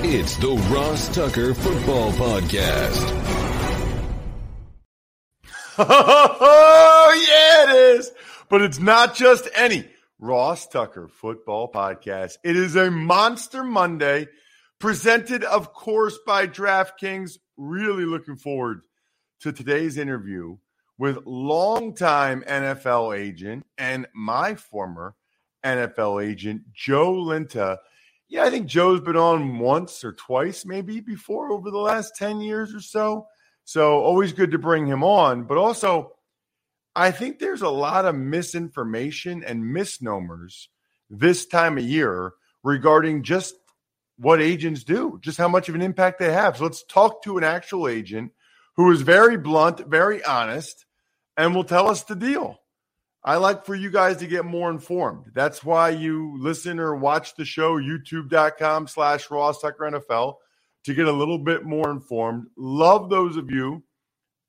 It's the Ross Tucker Football Podcast. Oh, yeah, it is. But it's not just any Ross Tucker Football Podcast. It is a Monster Monday presented, of course, by DraftKings. Really looking forward to today's interview with longtime NFL agent and my former NFL agent, Joe Linta. Yeah, I think Joe's been on once or twice maybe before over the last 10 years or so. So always good to bring him on. But also, I think there's a lot of misinformation and misnomers this time of year regarding just what agents do, just how much of an impact they have. So let's talk to an actual agent who is very blunt, very honest, and will tell us the deal. I like for you guys to get more informed. That's why you listen or watch the show, youtube.com/RossTuckerNFL, to get a little bit more informed. Love those of you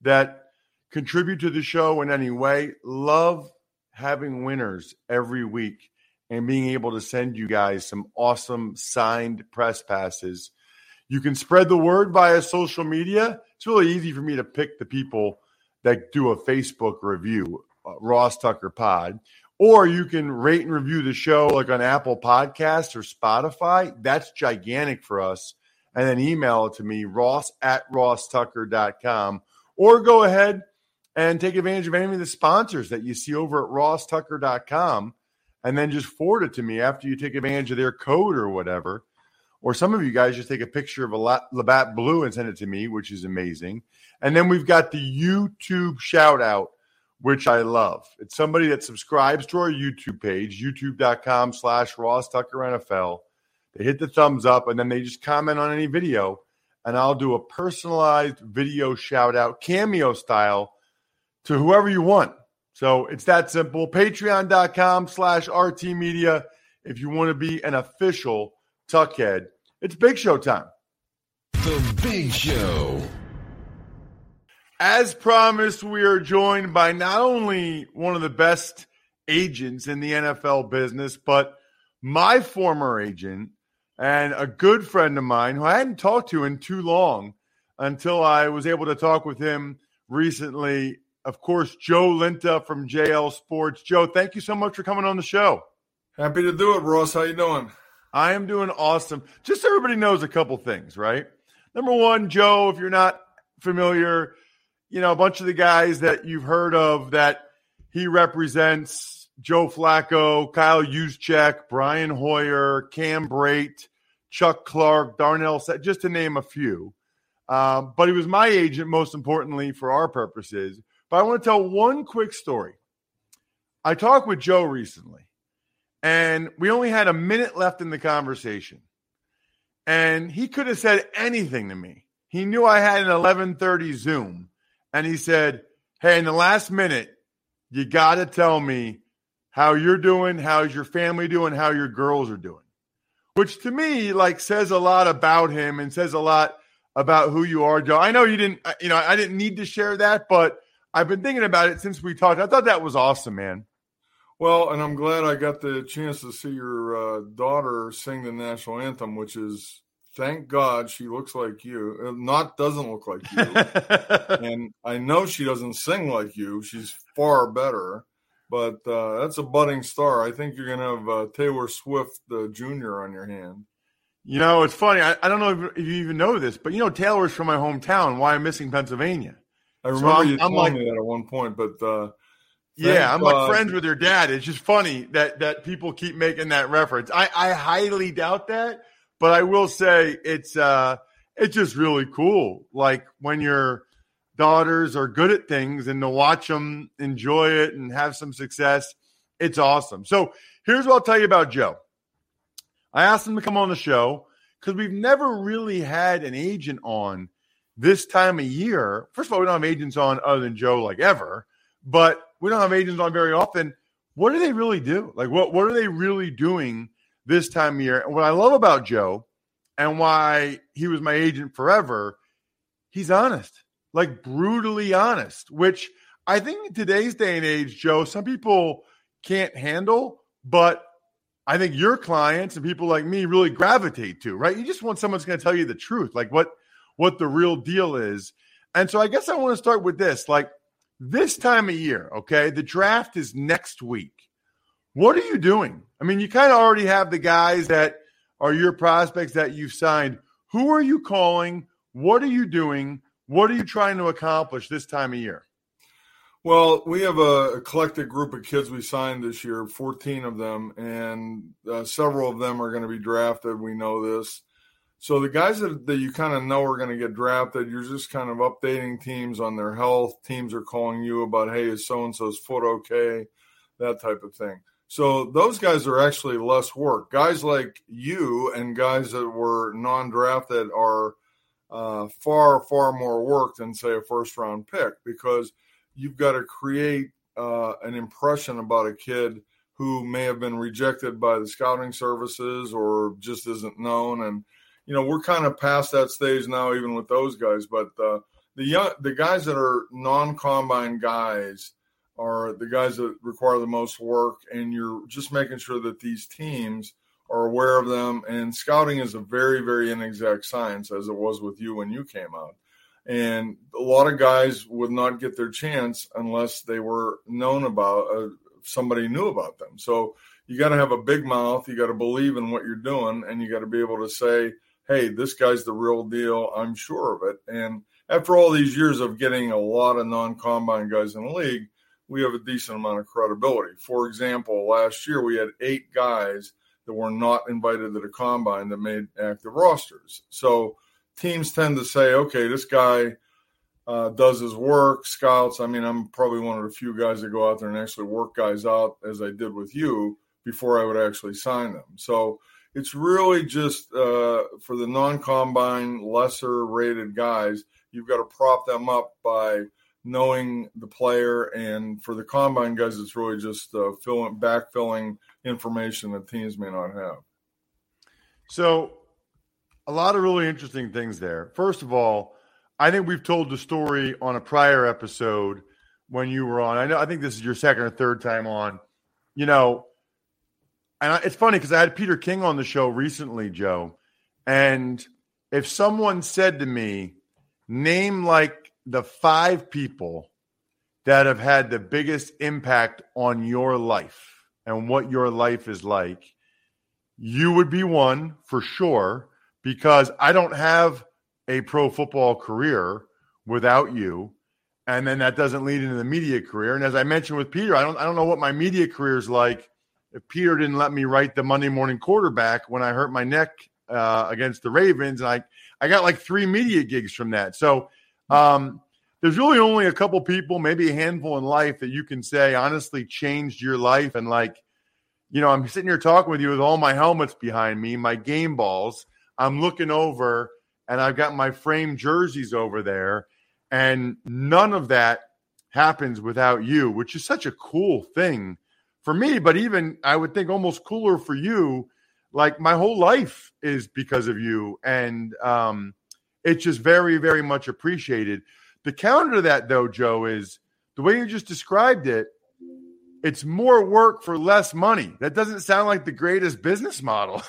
that contribute to the show in any way. Love having winners every week and being able to send you guys some awesome signed press passes. You can spread the word via social media. It's really easy for me to pick the people that do a Facebook review, Ross Tucker Pod, or you can rate and review the show like on Apple Podcasts or Spotify. That's gigantic for us. And then email it to me, ross@rosstucker.com, or go ahead and take advantage of any of the sponsors that you see over at rosstucker.com and then just forward it to me after you take advantage of their code or whatever. Or some of you guys just take a picture of a Labatt Blue and send it to me, which is amazing. And then we've got the YouTube shout out, which I love. It's somebody that subscribes to our YouTube page, youtube.com/RossTuckerNFL. They hit the thumbs up, and then they just comment on any video, and I'll do a personalized video shout-out, cameo style, to whoever you want. So it's that simple. Patreon.com/RTmedia if you want to be an official Tuckhead. It's Big Show time. The Big Show. As promised, we are joined by not only one of the best agents in the NFL business, but my former agent and a good friend of mine who I hadn't talked to in too long until I was able to talk with him recently. Of course, Joe Linta from JL Sports. Joe, thank you so much for coming on the show. Happy to do it, Ross. How you doing? I am doing awesome. Just so everybody knows a couple things, right? Number one, Joe, if you're not familiar, you know, a bunch of the guys that you've heard of that he represents, Joe Flacco, Kyle Juszczyk, Brian Hoyer, Cam Brait, Chuck Clark, Darnell, just to name a few. But he was my agent, most importantly, for our purposes. But I want to tell one quick story. I talked with Joe recently, and we only had a minute left in the conversation. And he could have said anything to me. He knew I had an 11:30 Zoom. And he said, hey, in the last minute, you got to tell me how you're doing, how's your family doing, how your girls are doing, which to me, like, says a lot about him and says a lot about who you are, Joe. I know you didn't, you know, I didn't need to share that, but I've been thinking about it since we talked. I thought that was awesome, man. Well, and I'm glad I got the chance to see your daughter sing the national anthem, which is, thank God she looks like you. Doesn't look like you. And I know she doesn't sing like you. She's far better. But that's a budding star. I think you're going to have Taylor Swift Jr. on your hand. You know, it's funny. I don't know if you even know this, but, you know, Taylor's from my hometown, Wyoming, Pennsylvania. I remember you telling me that at one point, but I'm friends with your dad. It's just funny that people keep making that reference. I highly doubt that, but I will say it's just really cool. Like when your daughters are good at things and to watch them enjoy it and have some success, it's awesome. So here's what I'll tell you about Joe. I asked him to come on the show because we've never really had an agent on this time of year. First of all, we don't have agents on other than Joe, like ever, but we don't have agents on very often. What do they really do? Like, what are they really doing this time of year? And what I love about Joe and why he was my agent forever, he's honest, like brutally honest, which I think in today's day and age, Joe, some people can't handle, but I think your clients and people like me really gravitate to, right? You just want someone who's going to tell you the truth, like what the real deal is. And so I guess I want to start with this, like this time of year, okay? The draft is next week. What are you doing? I mean, you kind of already have the guys that are your prospects that you've signed. Who are you calling? What are you doing? What are you trying to accomplish this time of year? Well, we have an eclectic group of kids we signed this year, 14 of them, and several of them are going to be drafted. We know this. So the guys that you kind of know are going to get drafted, you're just kind of updating teams on their health. Teams are calling you about, hey, is so-and-so's foot okay? That type of thing. So those guys are actually less work. Guys like you and guys that were non-drafted are far, far more work than, say, a first-round pick because you've got to create an impression about a kid who may have been rejected by the scouting services or just isn't known. And you know, we're kind of past that stage now, even with those guys. But the guys that are non-combine guys are the guys that require the most work, and you're just making sure that these teams are aware of them. And scouting is a very, very inexact science, as it was with you when you came out. And a lot of guys would not get their chance unless they were known about, somebody knew about them. So you got to have a big mouth. You got to believe in what you're doing, and you got to be able to say, hey, this guy's the real deal. I'm sure of it. And after all these years of getting a lot of non-combine guys in the league, we have a decent amount of credibility. For example, last year we had 8 guys that were not invited to the combine that made active rosters. So teams tend to say, okay, this guy does his work, scouts. I mean, I'm probably one of the few guys that go out there and actually work guys out as I did with you before I would actually sign them. So it's really just for the non-combine, lesser-rated guys, you've got to prop them up by knowing the player. And for the combine guys, it's really just backfilling information that teams may not have. So a lot of really interesting things there. First of all, I think we've told the story on a prior episode when you were on. I think this is your second or third time on. You know, and it's funny because I had Peter King on the show recently, Joe. And if someone said to me, name like the 5 people that have had the biggest impact on your life and what your life is like, you would be one for sure, because I don't have a pro football career without you. And then that doesn't lead into the media career. And as I mentioned with Peter, I don't know what my media career is like if Peter didn't let me write the Monday Morning Quarterback when I hurt my neck against the Ravens. And I got like 3 media gigs from that. So there's really only a couple people, maybe a handful in life that you can say honestly changed your life. And like, you know, I'm sitting here talking with you with all my helmets behind me, my game balls. I'm looking over and I've got my framed jerseys over there. And none of that happens without you, which is such a cool thing for me, but even I would think almost cooler for you. Like my whole life is because of you. And it's just very, very much appreciated. The counter to that, though, Joe, is the way you just described it. It's more work for less money. That doesn't sound like the greatest business model.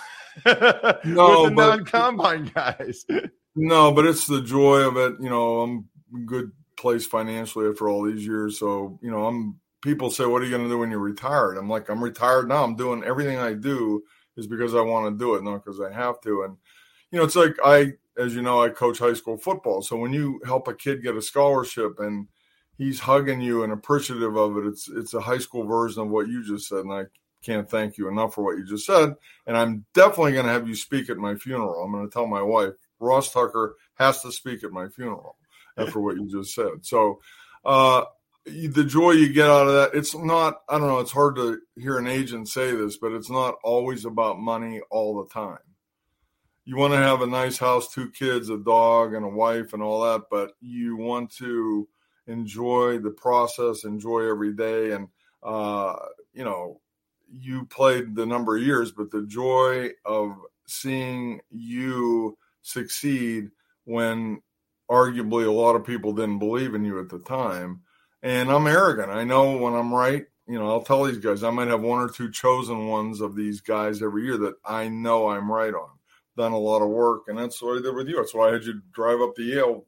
No, with the non-combine guys. No, but it's the joy of it. You know, I'm in a good place financially after all these years. So, you know, people say, what are you going to do when you're retired? I'm like, I'm retired now. I'm doing everything I do is because I want to do it, not because I have to. And, you know, it's like as you know, I coach high school football. So when you help a kid get a scholarship and he's hugging you and appreciative of it, it's a high school version of what you just said. And I can't thank you enough for what you just said. And I'm definitely going to have you speak at my funeral. I'm going to tell my wife, Ross Tucker has to speak at my funeral after what you just said. So the joy you get out of that, it's not, I don't know, it's hard to hear an agent say this, but it's not always about money all the time. You want to have a nice house, 2 kids, a dog, and a wife and all that, but you want to enjoy the process, enjoy every day. And, you know, you played the number of years, but the joy of seeing you succeed when arguably a lot of people didn't believe in you at the time. And I'm arrogant. I know when I'm right, you know, I'll tell these guys, I might have 1 or 2 chosen ones of these guys every year that I know I'm right on. Done a lot of work, and that's what I did with you. That's why I had you drive up to Yale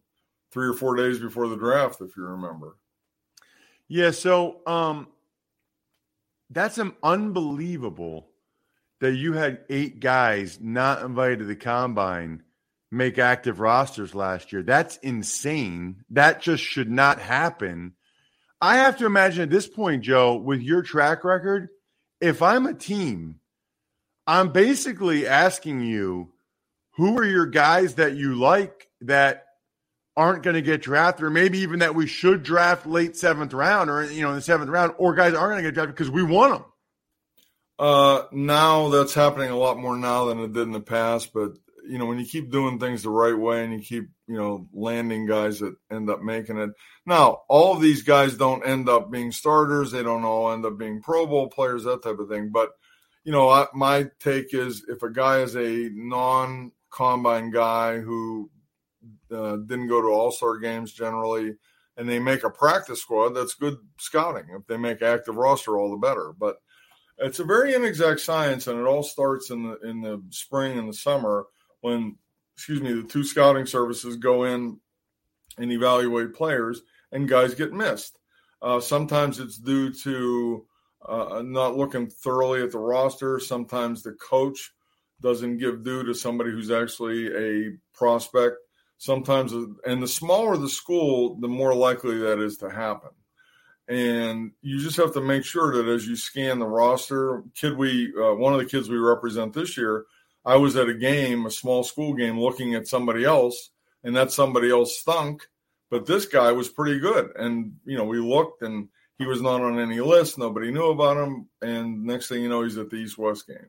3 or 4 days before the draft, if you remember. Yeah, so that's unbelievable that you had 8 guys not invited to the combine make active rosters last year. That's insane. That just should not happen. I have to imagine at this point, Joe, with your track record, if I'm a team, I'm basically asking you, who are your guys that you like that aren't going to get drafted, or maybe even that we should draft late 7th round, or, you know, in the 7th round, or guys aren't going to get drafted because we want them? Now that's happening a lot more now than it did in the past. But, you know, when you keep doing things the right way and you keep, you know, landing guys that end up making it. Now, all of these guys don't end up being starters. They don't all end up being Pro Bowl players, that type of thing. But, you know, my take is if a guy is a non-combine guy who didn't go to all-star games generally and they make a practice squad, that's good scouting. If they make active roster, all the better. But it's a very inexact science, and it all starts in the spring and the summer when, the 2 scouting services go in and evaluate players, and guys get missed. Sometimes it's due to not looking thoroughly at the roster. Sometimes the coach doesn't give due to somebody who's actually a prospect. Sometimes, and the smaller the school, the more likely that is to happen. And you just have to make sure that as you scan the roster, one of the kids we represent this year, I was at a game, a small school game, looking at somebody else, and that somebody else stunk, but this guy was pretty good. And, you know, we looked, and he was not on any list. Nobody knew about him. And next thing you know, he's at the East-West game.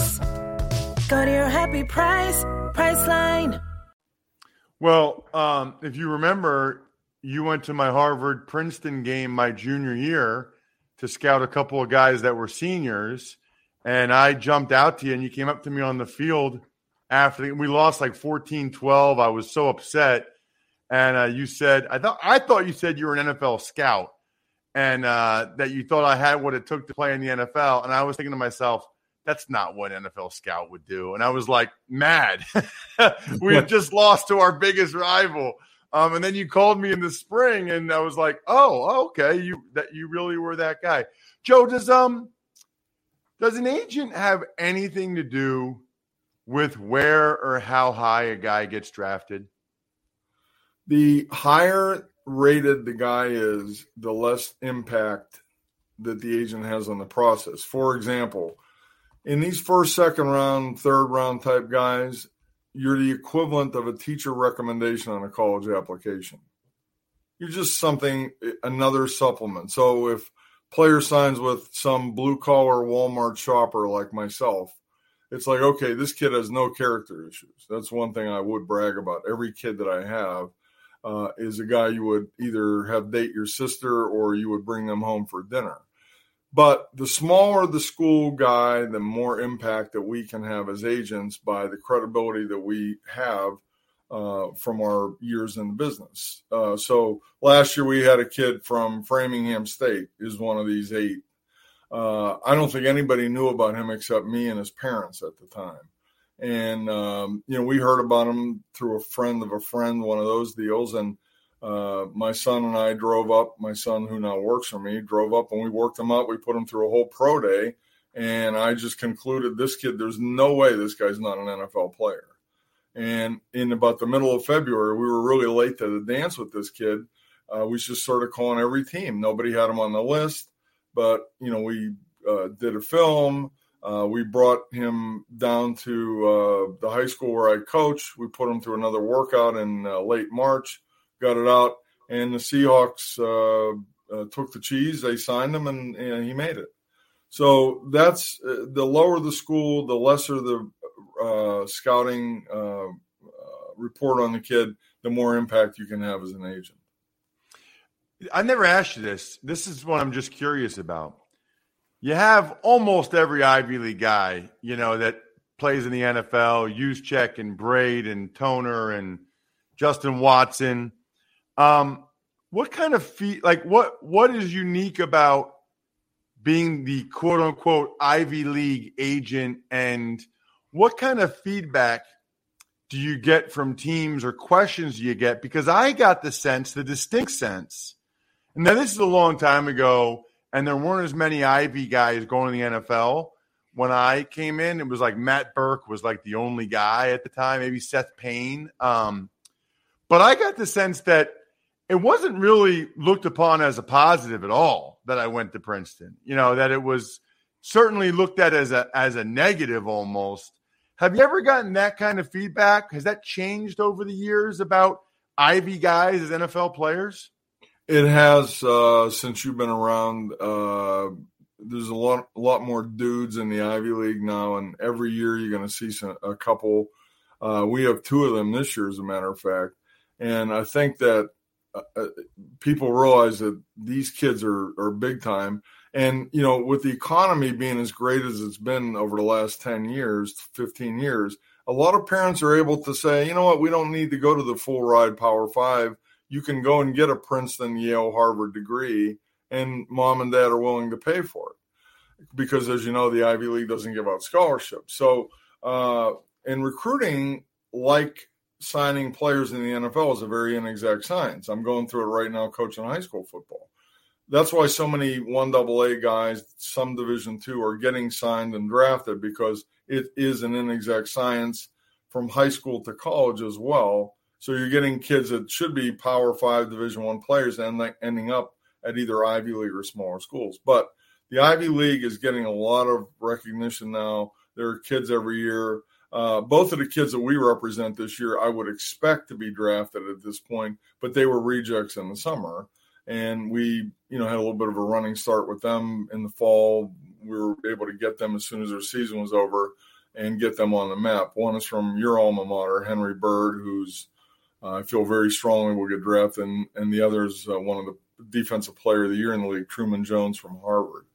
Go to your happy price, Priceline. Well, if you remember, you went to my Harvard-Princeton game my junior year to scout a couple of guys that were seniors, and I jumped out to you, and you came up to me on the field after we lost like 14-12. I was so upset, and you said, "I thought you said you were an NFL scout." And that you thought I had what it took to play in the NFL. And I was thinking to myself, that's not what an NFL scout would do. And I was like, mad. We had just lost to our biggest rival. And then you called me in the spring, and I was like, oh, okay, you really were that guy. Joe, does an agent have anything to do with where or how high a guy gets drafted? The higher rated the guy is, the less impact that the agent has on the process. For example, in these first, second round, third round type guys, you're the equivalent of a teacher recommendation on a college application. You're just another supplement. So if player signs with some blue-collar Walmart shopper like myself, it's like, okay, this kid has no character issues. That's one thing I would brag about. Every kid that I have is a guy you would either have date your sister or you would bring them home for dinner. But the smaller the school guy, the more impact that we can have as agents by the credibility that we have from our years in business. So last year we had a kid from Framingham State is one of these eight. I don't think anybody knew about him except me and his parents at the time. And, we heard about him through a friend of a friend, one of those deals. And my son and I drove up, my son who now works for me, drove up and we worked him up. We put him through a whole pro day. And I just concluded this kid, there's no way this guy's not an NFL player. And in about the middle of February, we were really late to the dance with this kid. We just sort of calling every team. Nobody had him on the list, but, we did a film. We brought him down to the high school where I coach. We put him through another workout in late March, got it out, and the Seahawks took the cheese. They signed him, and he made it. So that's the lower the school, the lesser the scouting report on the kid, the more impact you can have as an agent. I never asked you this. This is what I'm just curious about. You have almost every Ivy League guy, that plays in the NFL, Juszczyk and Brait and Toner and Justin Watson. What kind of what is unique about being the quote unquote Ivy League agent, and what kind of feedback do you get from teams or questions do you get? Because I got the distinct sense. And now this is a long time ago, and there weren't as many Ivy guys going to the NFL. When I came in, it was like Matt Burke was like the only guy at the time, maybe Seth Payne. But I got the sense that it wasn't really looked upon as a positive at all that I went to Princeton. That it was certainly looked at as a negative almost. Have you ever gotten that kind of feedback? Has that changed over the years about Ivy guys as NFL players? It has since you've been around. There's a lot more dudes in the Ivy League now, and every year you're going to see a couple. We have two of them this year, as a matter of fact. And I think that people realize that these kids are big time. And, with the economy being as great as it's been over the last 10 years, 15 years, a lot of parents are able to say, you know what, we don't need to go to the full ride Power 5. You can go and get a Princeton, Yale, Harvard degree, and mom and dad are willing to pay for it. Because, as you know, the Ivy League doesn't give out scholarships. So in recruiting, like signing players in the NFL is a very inexact science. I'm going through it right now coaching high school football. That's why so many 1AA guys, some Division II, are getting signed and drafted, because it is an inexact science from high school to college as well. So you're getting kids that should be Power 5 Division I players and ending up at either Ivy League or smaller schools. But the Ivy League is getting a lot of recognition now. There are kids every year. Both of the kids that we represent this year, I would expect to be drafted at this point, but they were rejects in the summer. And we, had a little bit of a running start with them in the fall. We were able to get them as soon as their season was over and get them on the map. One is from your alma mater, Henry Bird, who's I feel very strongly will get drafted. And the other is one of the defensive player of the year in the league, Truman Jones from Harvard.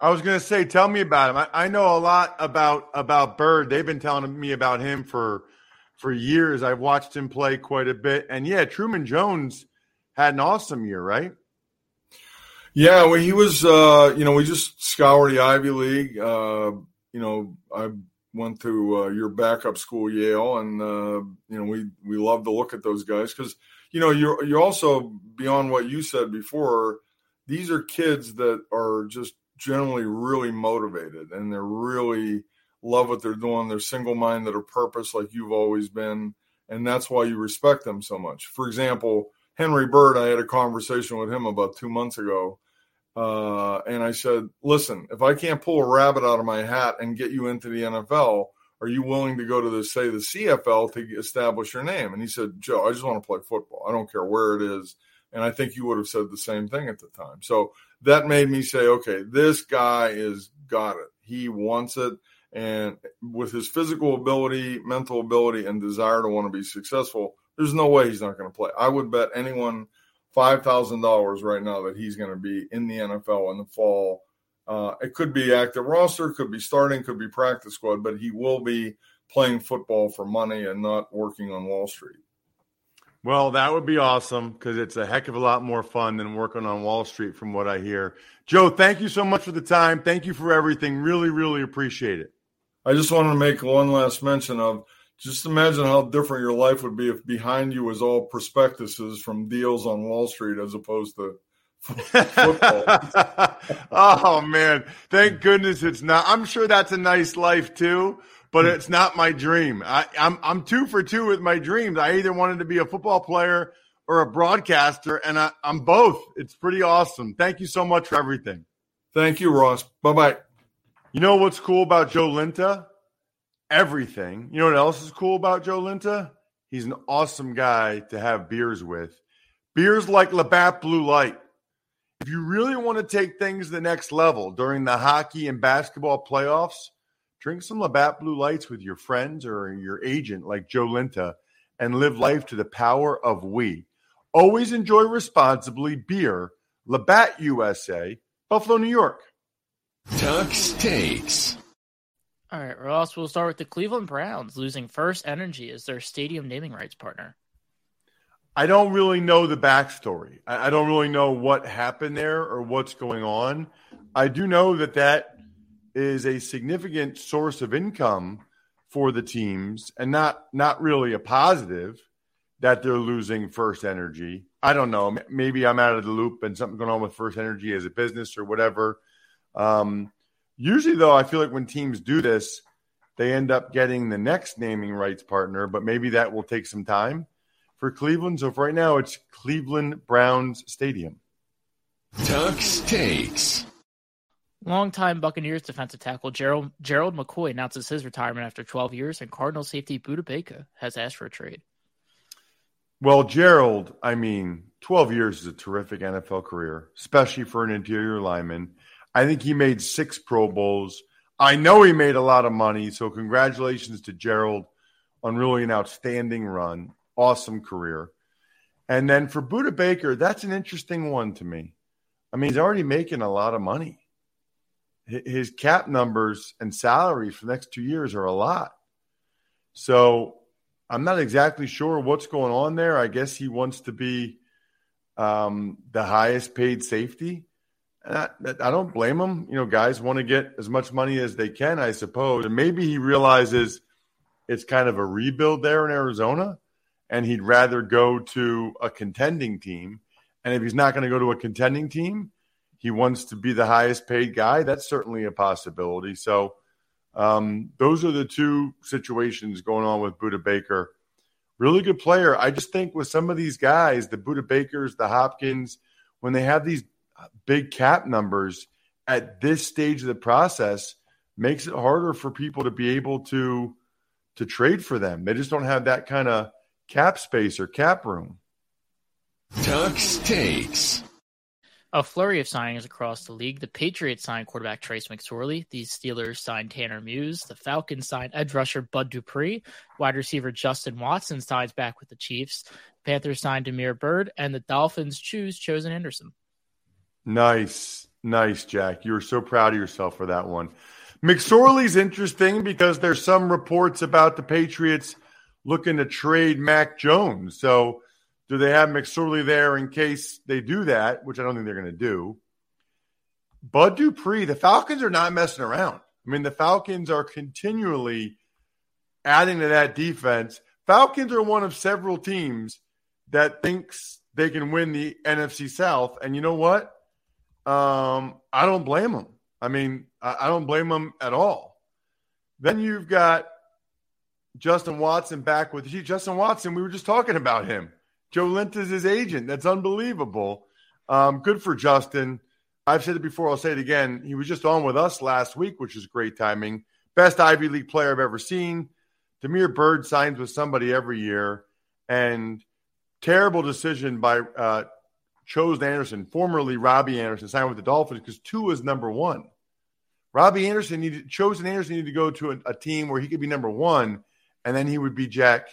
I was going to say, tell me about him. I know a lot about Bird. They've been telling me about him for years. I've watched him play quite a bit. And, yeah, Truman Jones had an awesome year, right? Yeah, well, he was, we just scoured the Ivy League. I went to your backup school, Yale, and, we love to look at those guys because, you're also, beyond what you said before, these are kids that are just generally really motivated and they really love what they're doing. They're single-minded or purpose like you've always been, and that's why you respect them so much. For example, Henry Bird, I had a conversation with him about 2 months ago, and I said, listen, if I can't pull a rabbit out of my hat and get you into the NFL, are you willing to go to, the CFL to establish your name? And he said, Joe, I just want to play football. I don't care where it is. And I think you would have said the same thing at the time. So that made me say, okay, this guy has got it. He wants it. And with his physical ability, mental ability, and desire to want to be successful, there's no way he's not going to play. I would bet anyone $5,000 right now that he's going to be in the NFL in the fall. It could be active roster, could be starting, could be practice squad, but he will be playing football for money and not working on Wall Street. Well, that would be awesome because it's a heck of a lot more fun than working on Wall Street from what I hear. Joe, thank you so much for the time. Thank you for everything. Really, really appreciate it. I just wanted to make one last mention of just imagine how different your life would be if behind you was all prospectuses from deals on Wall Street as opposed to football. Oh, man. Thank goodness it's not. I'm sure that's a nice life, too. But it's not my dream. I'm 2 for 2 with my dreams. I either wanted to be a football player or a broadcaster, and I'm both. It's pretty awesome. Thank you so much for everything. Thank you, Ross. Bye-bye. You know what's cool about Joe Linta? Everything. You know what else is cool about Joe Linta? He's an awesome guy to have beers with. Beers like Labatt Blue Light. If you really want to take things to the next level during the hockey and basketball playoffs, drink some Labatt Blue Lights with your friends or your agent like Joe Linta and live life to the power of we. Always enjoy responsibly. Beer, Labatt USA, Buffalo, New York. Tuck Steaks. All right, Ross, we'll start with the Cleveland Browns losing First Energy as their stadium naming rights partner. I don't really know the backstory. I don't really know what happened there or what's going on. I do know that is a significant source of income for the teams and not really a positive that they're losing First Energy. I don't know. Maybe I'm out of the loop and something going on with First Energy as a business or whatever. Usually, though, I feel like when teams do this, they end up getting the next naming rights partner, but maybe that will take some time for Cleveland. So for right now, it's Cleveland Browns Stadium. Tuck Steaks. Longtime Buccaneers defensive tackle Gerald McCoy announces his retirement after 12 years, and Cardinal safety Buda Baker has asked for a trade. Well, Gerald, 12 years is a terrific NFL career, especially for an interior lineman. I think he made 6 Pro Bowls. I know he made a lot of money, so congratulations to Gerald on really an outstanding run, awesome career. And then for Buda Baker, that's an interesting one to me. He's already making a lot of money. His cap numbers and salary for the next 2 years are a lot. So I'm not exactly sure what's going on there. I guess he wants to be the highest paid safety. And I don't blame him. Guys want to get as much money as they can, I suppose. And maybe he realizes it's kind of a rebuild there in Arizona, and he'd rather go to a contending team. And if he's not going to go to a contending team, he wants to be the highest paid guy. That's certainly a possibility. So those are the two situations going on with Buda Baker. Really good player. I just think with some of these guys, the Buda Bakers, the Hopkins, when they have these big cap numbers at this stage of the process, makes it harder for people to be able to trade for them. They just don't have that kind of cap space or cap room. Tuck Steaks. A flurry of signings across the league. The Patriots signed quarterback Trace McSorley. The Steelers signed Tanner Muse. The Falcons signed edge rusher Bud Dupree. Wide receiver Justin Watson signs back with the Chiefs. The Panthers signed Demir Bird. And the Dolphins choose Chosen Anderson. Nice. Nice, Jack. You were so proud of yourself for that one. McSorley's interesting because there's some reports about the Patriots looking to trade Mac Jones. So do they have McSorley there in case they do that, which I don't think they're going to do? Bud Dupree, the Falcons are not messing around. The Falcons are continually adding to that defense. Falcons are one of several teams that thinks they can win the NFC South. And you know what? I don't blame them. I don't blame them at all. Then you've got Justin Watson back with you. Justin Watson, we were just talking about him. Joe Linta's his agent. That's unbelievable. Good for Justin. I've said it before. I'll say it again. He was just on with us last week, which is great timing. Best Ivy League player I've ever seen. Demir Bird signs with somebody every year. And terrible decision by Chosen Anderson, formerly Robbie Anderson, signed with the Dolphins because Tua is number one. Chosen Anderson needed to go to a team where he could be number one, and then he would be Jack,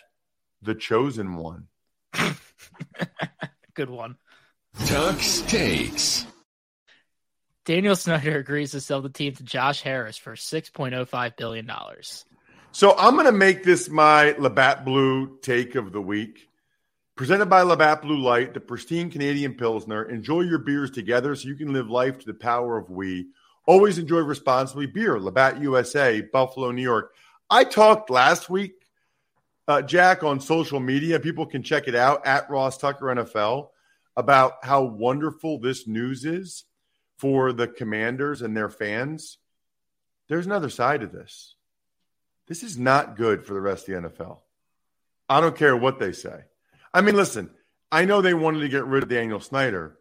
the chosen one. Good one. Tux takes. Daniel Snyder agrees to sell the team to Josh Harris for $6.05 billion. So I'm going to make this my Labatt Blue take of the week. Presented by Labatt Blue Light, the pristine Canadian Pilsner. Enjoy your beers together so you can live life to the power of we. Always enjoy responsibly. Beer, Labatt USA, Buffalo, New York. I talked last week, Jack, on social media. People can check it out, at Ross Tucker NFL, about how wonderful this news is for the Commanders and their fans. There's another side to this. This is not good for the rest of the NFL. I don't care what they say. I mean, listen, I know they wanted to get rid of Daniel Snyder,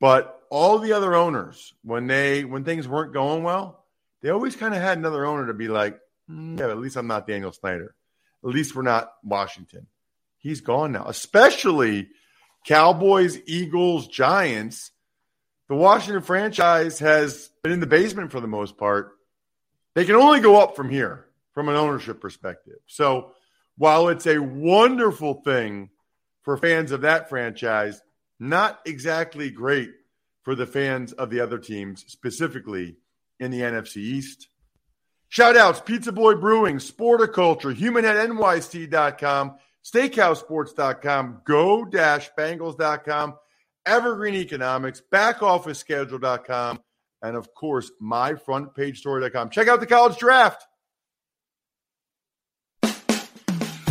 but all the other owners, when things weren't going well, they always kind of had another owner to be like, yeah, at least I'm not Daniel Snyder. At least we're not Washington. He's gone now, especially Cowboys, Eagles, Giants. The Washington franchise has been in the basement for the most part. They can only go up from here from an ownership perspective. So while it's a wonderful thing for fans of that franchise, not exactly great for the fans of the other teams, specifically in the NFC East. Shoutouts, Pizza Boy Brewing, Sporticulture, HumanHeadNYC.com, SteakhouseSports.com, Go-Bangles.com, Evergreen Economics, BackOfficeSchedule.com, and, of course, MyFrontPageStory.com. Check out the College Draft.